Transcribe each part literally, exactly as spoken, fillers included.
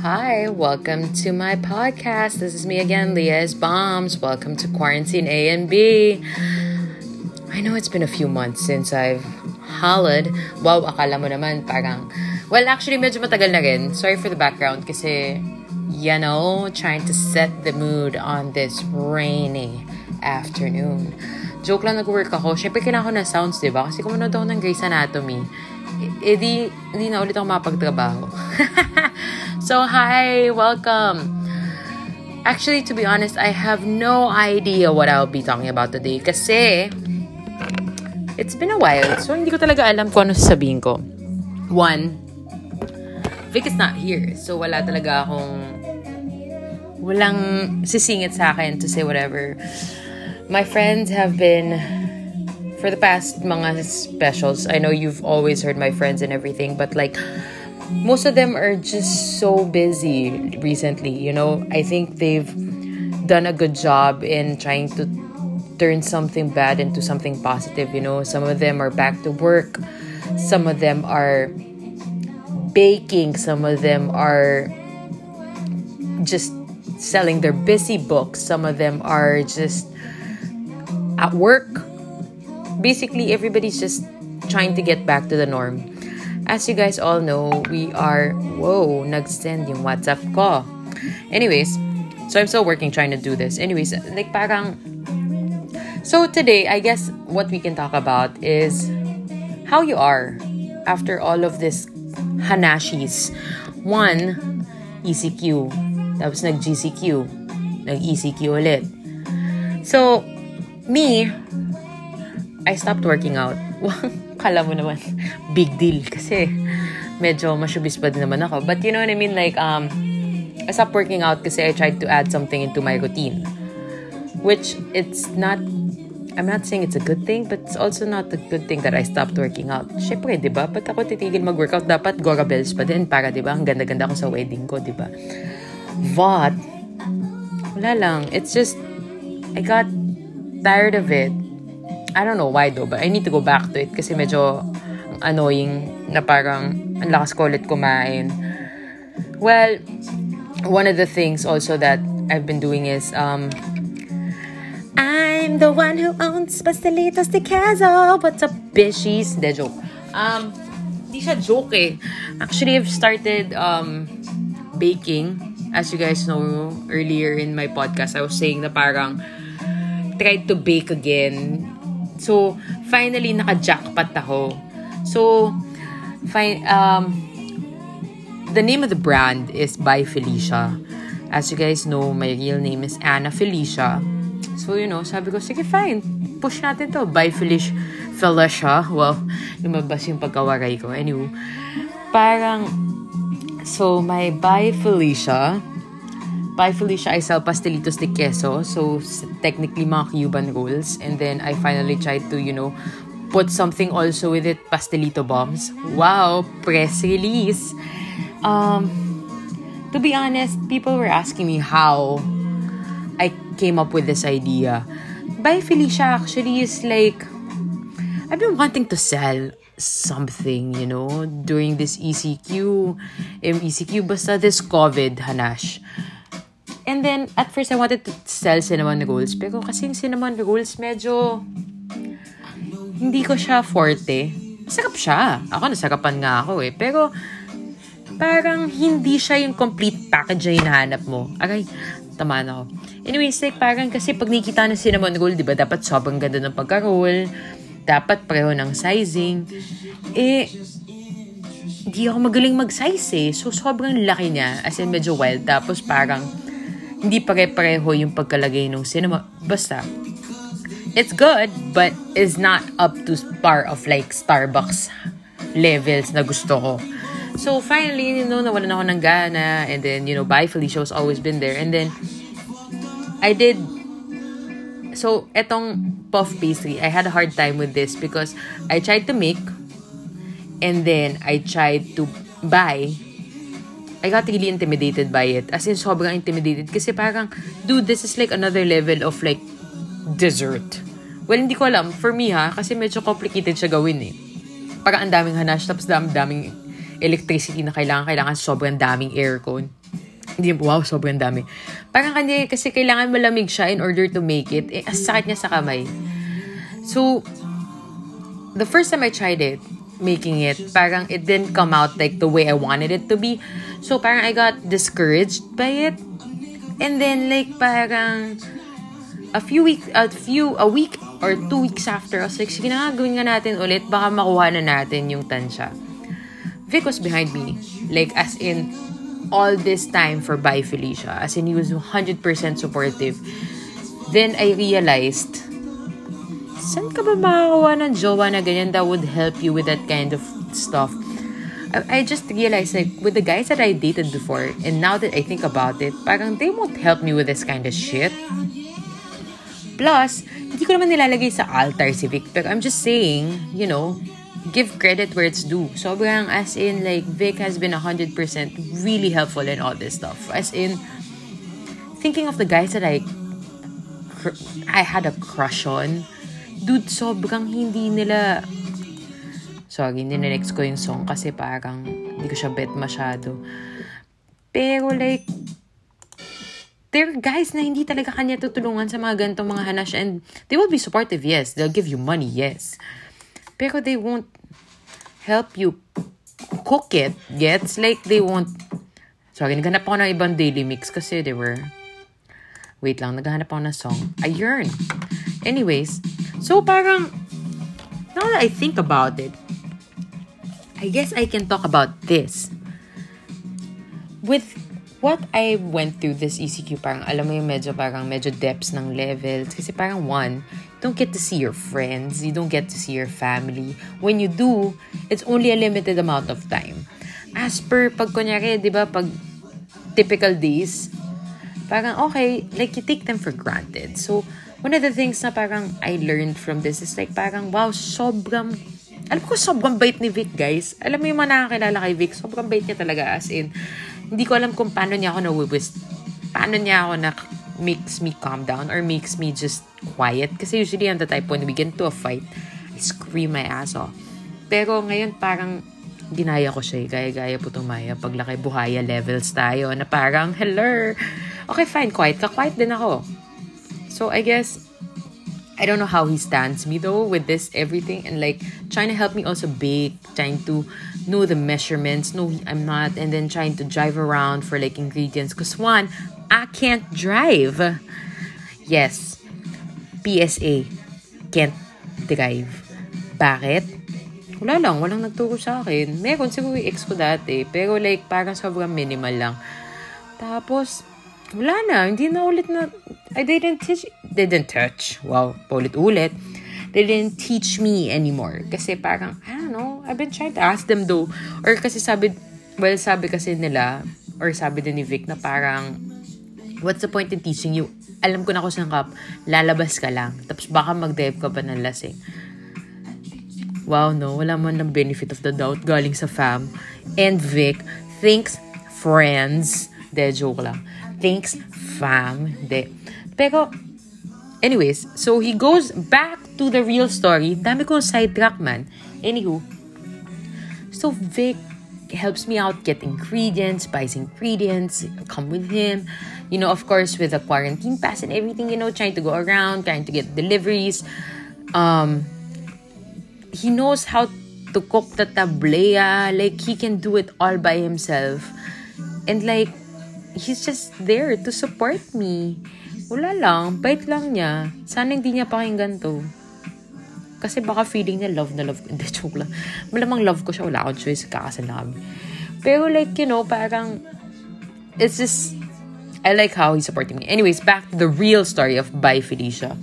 Hi, welcome to my podcast. This is me again, Leah's Bombs. Welcome to Quarantine A and B. I know it's been a few months since I've hollered. Wow, akala mo naman parang... Well, actually, medyo matagal na rin. Sorry for the background kasi, you know, trying to set the mood on this rainy afternoon. Joke lang, nag-work ako. Siyempre, kailangan ko na sounds, diba? Kasi kumunod ako ng Grey's Anatomy. Eh, di, di na ulit ako mapagtrabaho. So, hi, welcome. Actually, to be honest, I have no idea what I'll be talking about today kasi it's been a while. So, hindi ko talaga alam kung ano sasabihin ko. One, Vic is not here. So, wala talaga akong, walang sisingit sa akin to say whatever. My friends have been, for the past mga specials, I know you've always heard my friends and everything, but like, most of them are just so busy recently, you know. I think they've done a good job in trying to turn something bad into something positive, you know. Some of them are back to work. Some of them are baking. Some of them are just selling their busy books. Some of them are just at work. Basically, everybody's just trying to get back to the norm. As you guys all know, we are... Whoa, nag-send yung WhatsApp ko. Anyways, so I'm still working trying to do this. Anyways, like parang... So today, I guess what we can talk about is how you are after all of this hanashis. One, E C Q. Tapos nag-G C Q. Nag-E C Q ulit. So, me... I stopped working out. Kala mo naman, big deal kasi medyo masyubis pa din naman ako. But you know what I mean? Like, um, I stopped working out kasi I tried to add something into my routine. Which, it's not, I'm not saying it's a good thing, but it's also not a good thing that I stopped working out. Siyempre, diba? Ba't ako titigil mag-workout? Dapat Gora Bells pa din para, diba? Ang ganda-ganda ko sa wedding ko, diba? But, wala lang. It's just, I got tired of it. I don't know why though, but I need to go back to it kasi medyo annoying na parang ang lakas ko ulit kumain. Well, one of the things also that I've been doing is um I'm the one who owns Pastelitos de Queso. What's up, bishies? De joke. Um, di siya joke eh. Actually, I've started um baking. As you guys know, earlier in my podcast, I was saying na parang tried to bake again. So, finally, naka-jackpot ako. So, fi- um, the name of the brand is By Felicia. As you guys know, my real name is Anna Felicia. So, you know, sabi ko, sige, fine. Push natin to. By Felicia. Felicia. Wow, lumabas yung pagkawaray ko. Anyway, parang, so, my By Felicia... By Felicia, I sell Pastelitos de Queso. So, technically, mga Cuban rolls. And then, I finally tried to, you know, put something also with it. Pastelito bombs. Wow! Press release! Um, to be honest, people were asking me how I came up with this idea. By Felicia, actually, is like... I've been wanting to sell something, you know, during this E C Q. M E C Q, basta this COVID, hanash. And then, at first, I wanted to sell cinnamon rolls. Pero kasi yung cinnamon rolls, medyo... Hindi ko siya forte. Masarap siya. Ako, nasarapan nga ako eh. Pero, parang hindi siya yung complete package na hinahanap mo. Aray, tama na ako. Anyways, like, parang kasi pag nakikita ng cinnamon roll, diba, dapat sobrang ganda ng pagka-roll. Dapat pareho ng sizing. Eh... Hindi ako magaling mag-size eh. So, sobrang laki niya. As in, medyo wild. Tapos, parang... Hindi pare-pareho yung pagkalagay ng cinema. Basta, it's good, but it's not up to par of like Starbucks levels na gusto ko. So, finally, you know, nawalan ako ng gana. And then, you know, By Felicia has always been there. And then, I did... So, etong puff pastry, I had a hard time with this because I tried to make and then I tried to buy... I got really intimidated by it. As in, sobrang intimidated. Kasi parang, dude, this is like another level of like, dessert. Well, hindi ko alam. For me ha, kasi medyo complicated siya gawin eh. Parang ang daming hanash, tapos daming electricity na kailangan. Kailangan sobrang daming aircon. Wow, sobrang dami. Parang kanina kasi kailangan malamig siya in order to make it. Eh, sakit niya sa kamay. So, the first time I tried it, making it, parang it didn't come out like the way I wanted it to be. So, parang I got discouraged by it. And then, like, parang a few weeks, a few, a week or two weeks after, I was like, sige na, gawin nga natin ulit. Baka makuha na natin yung tansya. Vic was behind me. Like, as in, all this time for By Felicia. As in, he was one hundred percent supportive. Then, I realized, saan ka ba makakuha ng jowa na ganyan that would help you with that kind of stuff? I, I just realized, like, with the guys that I dated before, and now that I think about it, parang they won't help me with this kind of shit. Plus, hindi ko naman nilalagay sa altar si Vic. But I'm just saying, you know, give credit where it's due. Sobrang, as in, like, Vic has been one hundred percent really helpful in all this stuff. As in, thinking of the guys that I, cr- I had a crush on, dude, sobrang hindi nila... Sorry, ninenext ko yung song kasi parang hindi ko siya bet masyado. Pero, like, they're guys na hindi talaga kanya tutulungan sa mga ganitong mga hanas. And they will be supportive, yes. They'll give you money, yes. Pero they won't help you cook it, gets? Like, they won't... Sorry, naghanap ako ng ibang daily mix kasi they were... Wait lang, naghanap ako ng song. I yearn. Anyways, so parang... Now that I think about it, I guess I can talk about this. With... What I went through this E C Q, parang alam mo yung medyo parang medyo depths ng levels. Kasi parang one, you don't get to see your friends. You don't get to see your family. When you do, it's only a limited amount of time. As per, pag kunyari, di ba, pag typical days, parang okay, like you take them for granted. So, one of the things na parang I learned from this is like parang wow, sobrang, alam ko sobrang bait ni Vic, guys. Alam mo yung mga nakakilala kay Vic, sobrang bait niya talaga. As in, hindi ko alam kung paano niya ako nawiwis. Paano niya ako na makes me calm down or makes me just quiet. Kasi usually I'm the type when we get into a fight, I scream my ass off. Pero ngayon parang ginaya ko siya. Gaya-gaya po tumaya. Paglaki buhaya levels tayo na parang, hello. Okay, fine. Quiet ka. Quiet din ako. So I guess, I don't know how he stands me though with this everything. And like, trying to help me also bake. Trying to know the measurements. No, I'm not. And then trying to drive around for like ingredients. Because one, I can't drive. Yes. P S A. Can't drive. Bakit? Wala lang. Walang nagturo sa akin. Meron siguro yung ex ko dati. Pero like, parang sobrang minimal lang. Tapos, wala na. Hindi na ulit na... I didn't teach... Didn't touch. Wow. Paulit-ulit. They didn't teach me anymore. Kasi parang, I don't know, I've been trying to ask them though. Or kasi sabi, well, sabi kasi nila, or sabi din ni Vic na parang, what's the point in teaching you? Alam ko na kung saan ka, lalabas ka lang. Tapos baka mag-dive ka pa ng lasing. Wow, no? Wala man ng benefit of the doubt galing sa fam. And Vic, thanks, friends. De, joke lang. Thanks, fam. De. Pero, anyways, so he goes back to the real story. Dami kong sidetrack, man. Anywho, so Vic helps me out get ingredients, buys ingredients, come with him. You know, of course, with the quarantine pass and everything, you know, trying to go around, trying to get deliveries. Um, he knows how to cook the tablea. Like, he can do it all by himself. And like, he's just there to support me. Wala lang, bait lang niya. Sana hindi niya pakinggan to. Kasi baka feeling niya love na love. Hindi, joke lang. Malamang love ko siya. Wala akong choice. Kakasal na kami. Pero like, you know, parang, it's just, I like how he's supporting me. Anyways, back to the real story of By Felicia.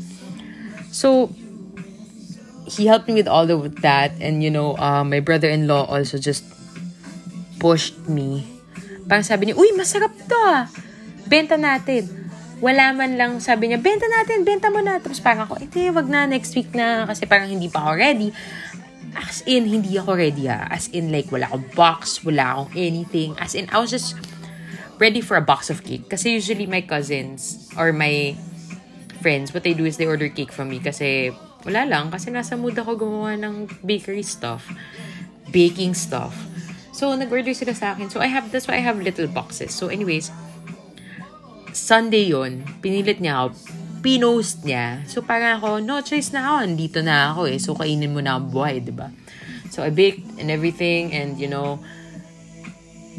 So, he helped me with all of that. And you know, uh, my brother-in-law also just pushed me. Parang sabi niya, uy, masarap to ah. Benta natin. Wala man lang, sabi niya, benta natin, benta mo na. Tapos parang ako, ete, wag na, next week na. Kasi parang hindi pa ako ready. As in, hindi ako ready ha. As in, like, wala akong box, wala akong anything. As in, I was just ready for a box of cake. Kasi usually my cousins or my friends, what they do is they order cake from me. Kasi wala lang, kasi nasa mood ako gumawa ng bakery stuff. Baking stuff. So, nag-order sila sa akin. So, I have, that's why I have little boxes. So, anyways, Sunday yun, pinilit niya ako, pinost niya. So, parang ako, no choice na ako, andito na ako eh. So, kainin mo na ang buhay, diba? So, I baked and everything and, you know,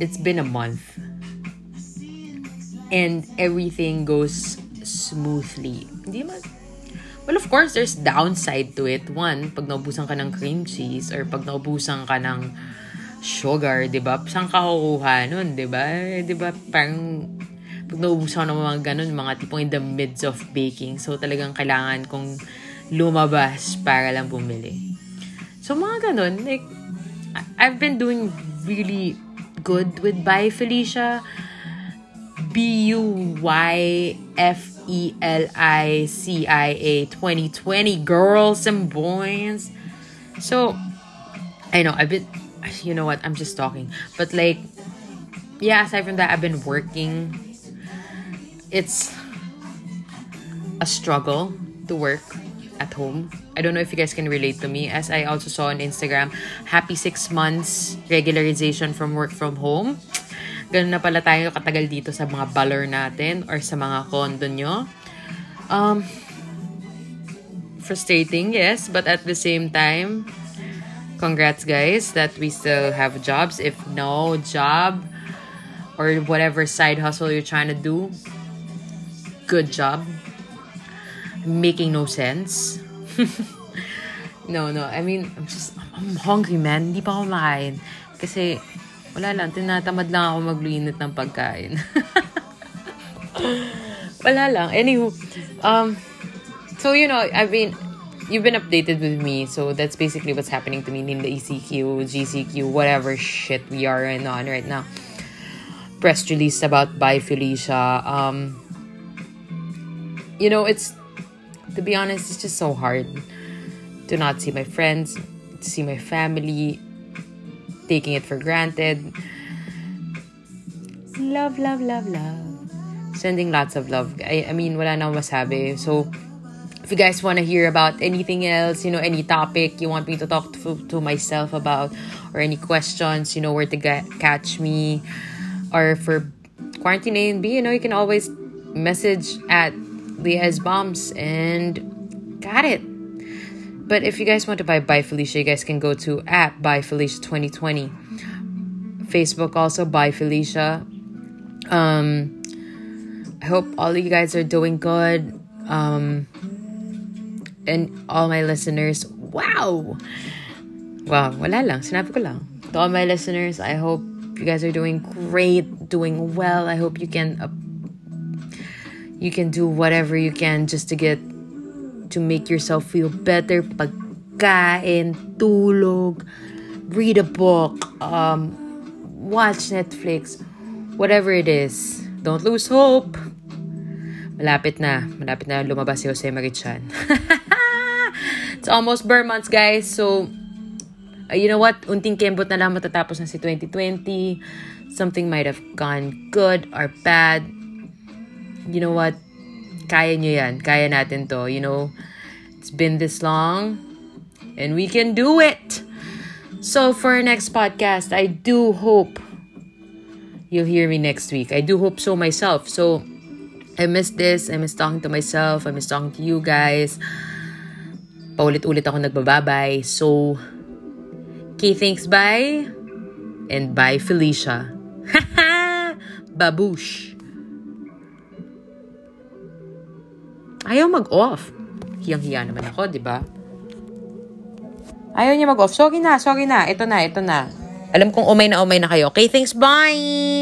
it's been a month. And everything goes smoothly. Hindi man. Well, of course, there's downside to it. One, pag naubusan ka ng cream cheese or pag naubusan ka ng sugar, diba? Saan ka kukuha nun, diba? Diba, parang pag naubusan ng mga ganun, mga tipong in the midst of baking. So, talagang kailangan kong lumabas para lang bumili. So, mga ganun, like, I've been doing really good with By Felicia. B U Y F E L I C I A twenty twenty, girls and boys. So, I know, I've been, you know what, I'm just talking. But like, yeah, aside from that, I've been working. It's a struggle to work at home. I don't know if you guys can relate to me. As I also saw on Instagram, happy six months regularization from work from home. Ganun na pala tayo katagal dito sa mga baller natin or sa mga condo nyo. Um, frustrating, yes. But at the same time, congrats guys that we still have jobs. If no job, or whatever side hustle you're trying to do, good job. Making no sense. no, no. I mean, I'm just, I'm hungry, man. Hindi pa ako makain. Kasi, wala lang. Tinatamad lang ako magluinit ng pagkain. wala lang. Anywho, um, so, you know, I mean, you've been updated with me. So, that's basically what's happening to me in the E C Q, G C Q, whatever shit we are in on right now. Press release about By Felicia. Um, you know, it's, to be honest, it's just so hard to not see my friends, to see my family, taking it for granted. Love, love, love, love. Sending lots of love. I, I mean, wala na masabi. So, if you guys want to hear about anything else, you know, any topic you want me to talk to, to myself about, or any questions, you know, where to get, catch me, or for Quarantine A and B, you know, you can always message at Leah's Bombs and got it. But if you guys want to buy By Felicia, you guys can go to at By Felicia twenty twenty. Facebook also, By Felicia. Um, I hope all of you guys are doing good. Um, and all my listeners, wow! Wow, wala lang, sinabi ko lang. To all my listeners, I hope you guys are doing great, doing well. I hope you can uh, you can do whatever you can just to get to make yourself feel better. Pagkain, tulog, read a book, um, watch Netflix, whatever it is. Don't lose hope. Malapit na, malapit na lumabas si Jose Marichan. It's almost bare months, guys. So, Uh, you know what? Unting kembot na lang matatapos na si twenty twenty. Something might have gone good or bad. You know what? Kaya nyo yan. Kaya natin to. You know, it's been this long. And we can do it. So for our next podcast, I do hope you'll hear me next week. I do hope so myself. So I miss this. I miss talking to myself. I miss talking to you guys. Paulit-ulit ako nagbababay. So, okay, thanks, bye. And bye, Felicia. Baboosh. Ayaw mag-off. Hiyang-hiya naman ako, di ba? Ayaw niya mag-off. Sorry na, sorry na. Ito na, ito na. Alam kong umay na umay na kayo. Okay, thanks, bye!